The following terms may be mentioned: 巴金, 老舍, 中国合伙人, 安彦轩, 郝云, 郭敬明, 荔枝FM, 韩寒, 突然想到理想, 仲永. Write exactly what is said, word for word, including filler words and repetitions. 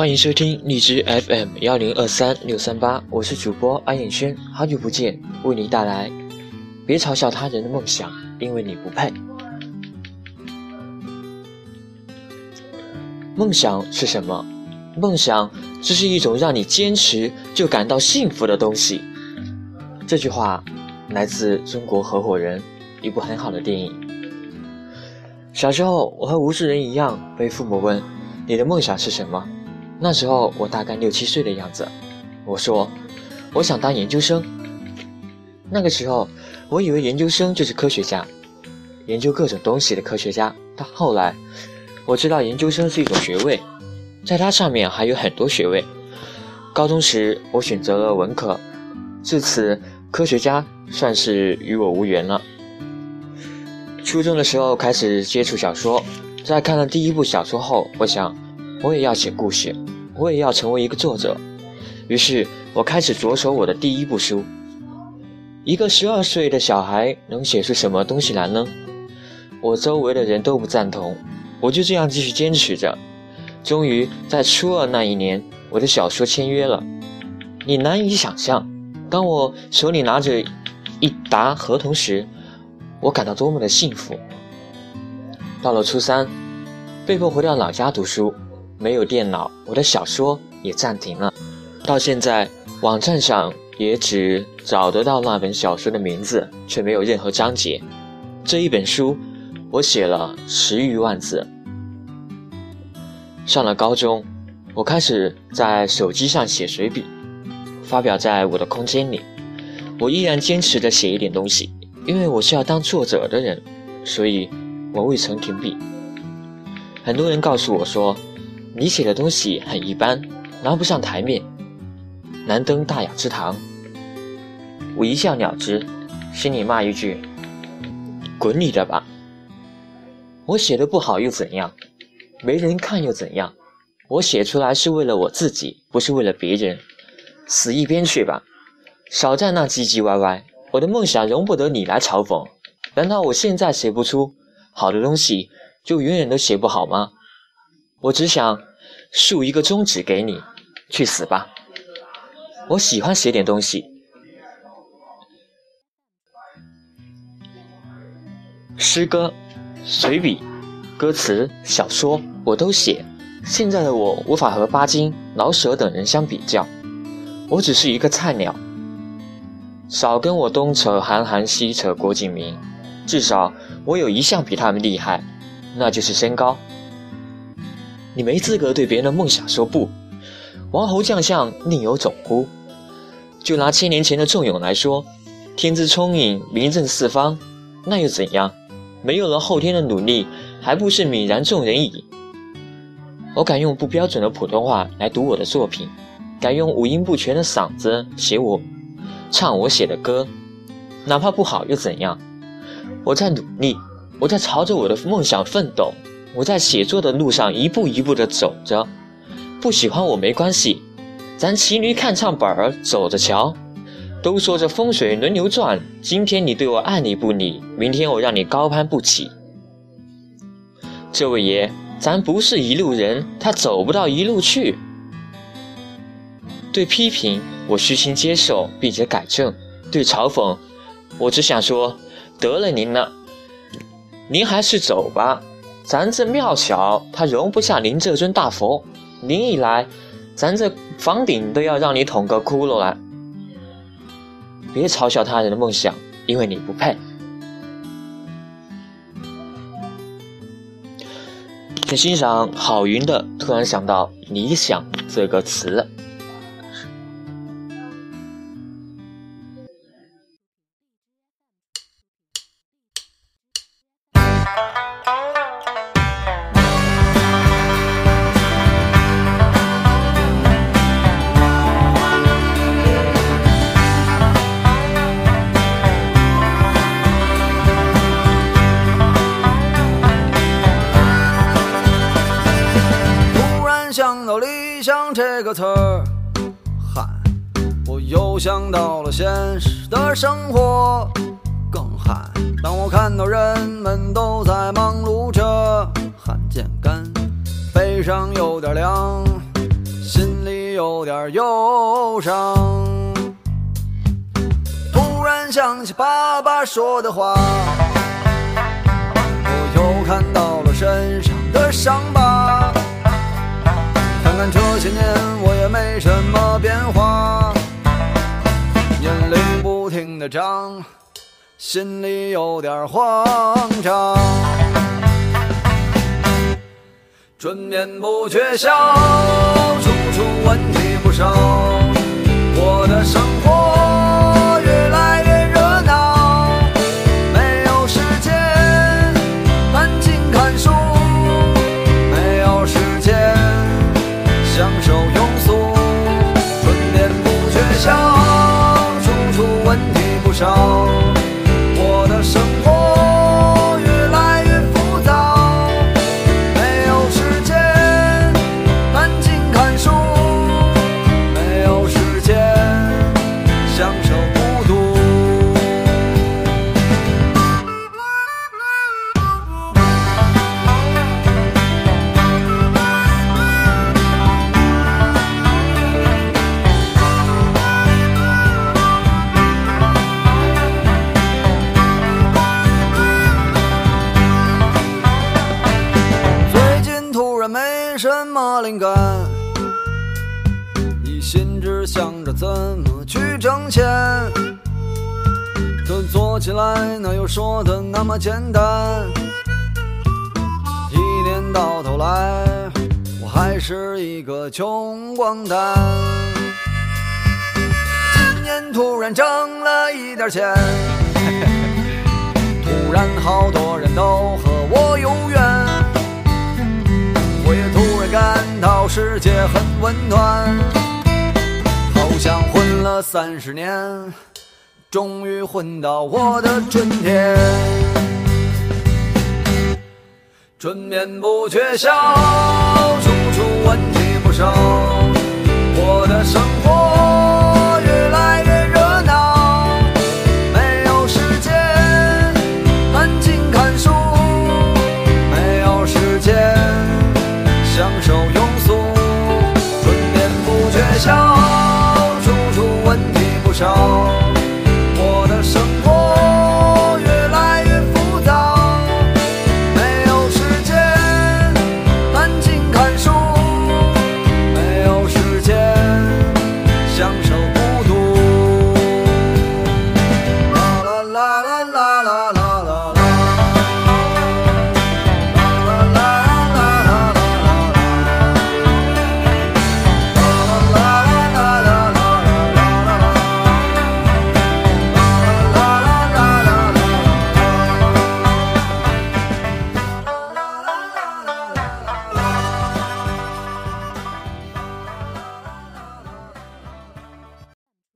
欢迎收听荔枝 F M 一零二三六三八，我是主播安彦轩，好久不见，为你带来别嘲笑他人的梦想，因为你不配。梦想是什么？梦想这是一种让你坚持就感到幸福的东西。这句话来自《中国合伙人》，一部很好的电影。小时候我和无数人一样，被父母问你的梦想是什么？那时候我大概六七岁的样子，我说我想当研究生。那个时候我以为研究生就是科学家，研究各种东西的科学家。但后来我知道研究生是一种学位，在它上面还有很多学位。高中时我选择了文科，至此科学家算是与我无缘了。初中的时候开始接触小说，在看了第一部小说后，我想我也要写故事，我也要成为一个作者。于是我开始着手我的第一部书。一个十二岁的小孩能写出什么东西来呢？我周围的人都不赞同，我就这样继续坚持着。终于在初二那一年，我的小说签约了。你难以想象，当我手里拿着一沓合同时，我感到多么的幸福。到了初三，被迫回到老家读书，没有电脑，我的小说也暂停了。到现在，网站上也只找得到那本小说的名字，却没有任何章节。这一本书，我写了十余万字。上了高中，我开始在手机上写随笔，发表在我的空间里。我依然坚持着写一点东西，因为我是要当作者的人，所以我未曾停笔。很多人告诉我说，你写的东西很一般，拿不上台面，难登大雅之堂。我一笑了之，心里骂一句，滚你的吧。我写的不好又怎样，没人看又怎样，我写出来是为了我自己，不是为了别人，死一边去吧，少在那唧唧歪歪，我的梦想容不得你来嘲讽。难道我现在写不出好的东西，就永远都写不好吗？我只想竖一个中指给你，去死吧！我喜欢写点东西，诗歌、随笔、歌词、小说我都写。现在的我无法和巴金、老舍等人相比较，我只是一个菜鸟。少跟我东扯韩寒西扯郭敬明，至少我有一项比他们厉害，那就是身高。你没资格对别人的梦想说不。王侯将相宁有种乎？就拿千年前的仲永来说，天资聪颖，名震四方，那又怎样？没有了后天的努力，还不是泯然众人矣。我敢用不标准的普通话来读我的作品，敢用五音不全的嗓子写我唱我写的歌，哪怕不好又怎样？我在努力，我在朝着我的梦想奋斗，我在写作的路上一步一步的走着。不喜欢我没关系，咱骑驴看唱本儿，走着瞧。都说这风水轮流转，今天你对我爱理不理，明天我让你高攀不起。这位爷，咱不是一路人，他走不到一路去。对批评，我虚心接受并且改正；对嘲讽，我只想说，得了您了，您还是走吧。咱这庙小，它容不下您这尊大佛，您一来，咱这房顶都要让你捅个窟窿来。别嘲笑他人的梦想，因为你不配。请欣赏郝云的《突然想到理想》这个词。这个词儿，嗨，我又想到了现实的生活，更嗨。当我看到人们都在忙碌着，汗渐干，背上有点凉。忧伤，突然想起爸爸说的话，我又看到了身上的伤疤，看看这些年我也没什么变化，年龄不停地长，心里有点慌张，春眠不觉晓，处处问题不少，我的生活越来越热闹，没有时间安静看书，没有时间享受庸俗，春眠不觉晓，处处问题不少，我的生活灵感，一心只想着怎么去挣钱，但做起来哪有说的那么简单，一年到头来我还是一个穷光蛋，今年突然挣了一点钱，突然好多人都和我有缘，我也突然感到世界很温暖，好像混了三十年，终于混到我的春天。春眠不觉晓，处处问题不少，我的生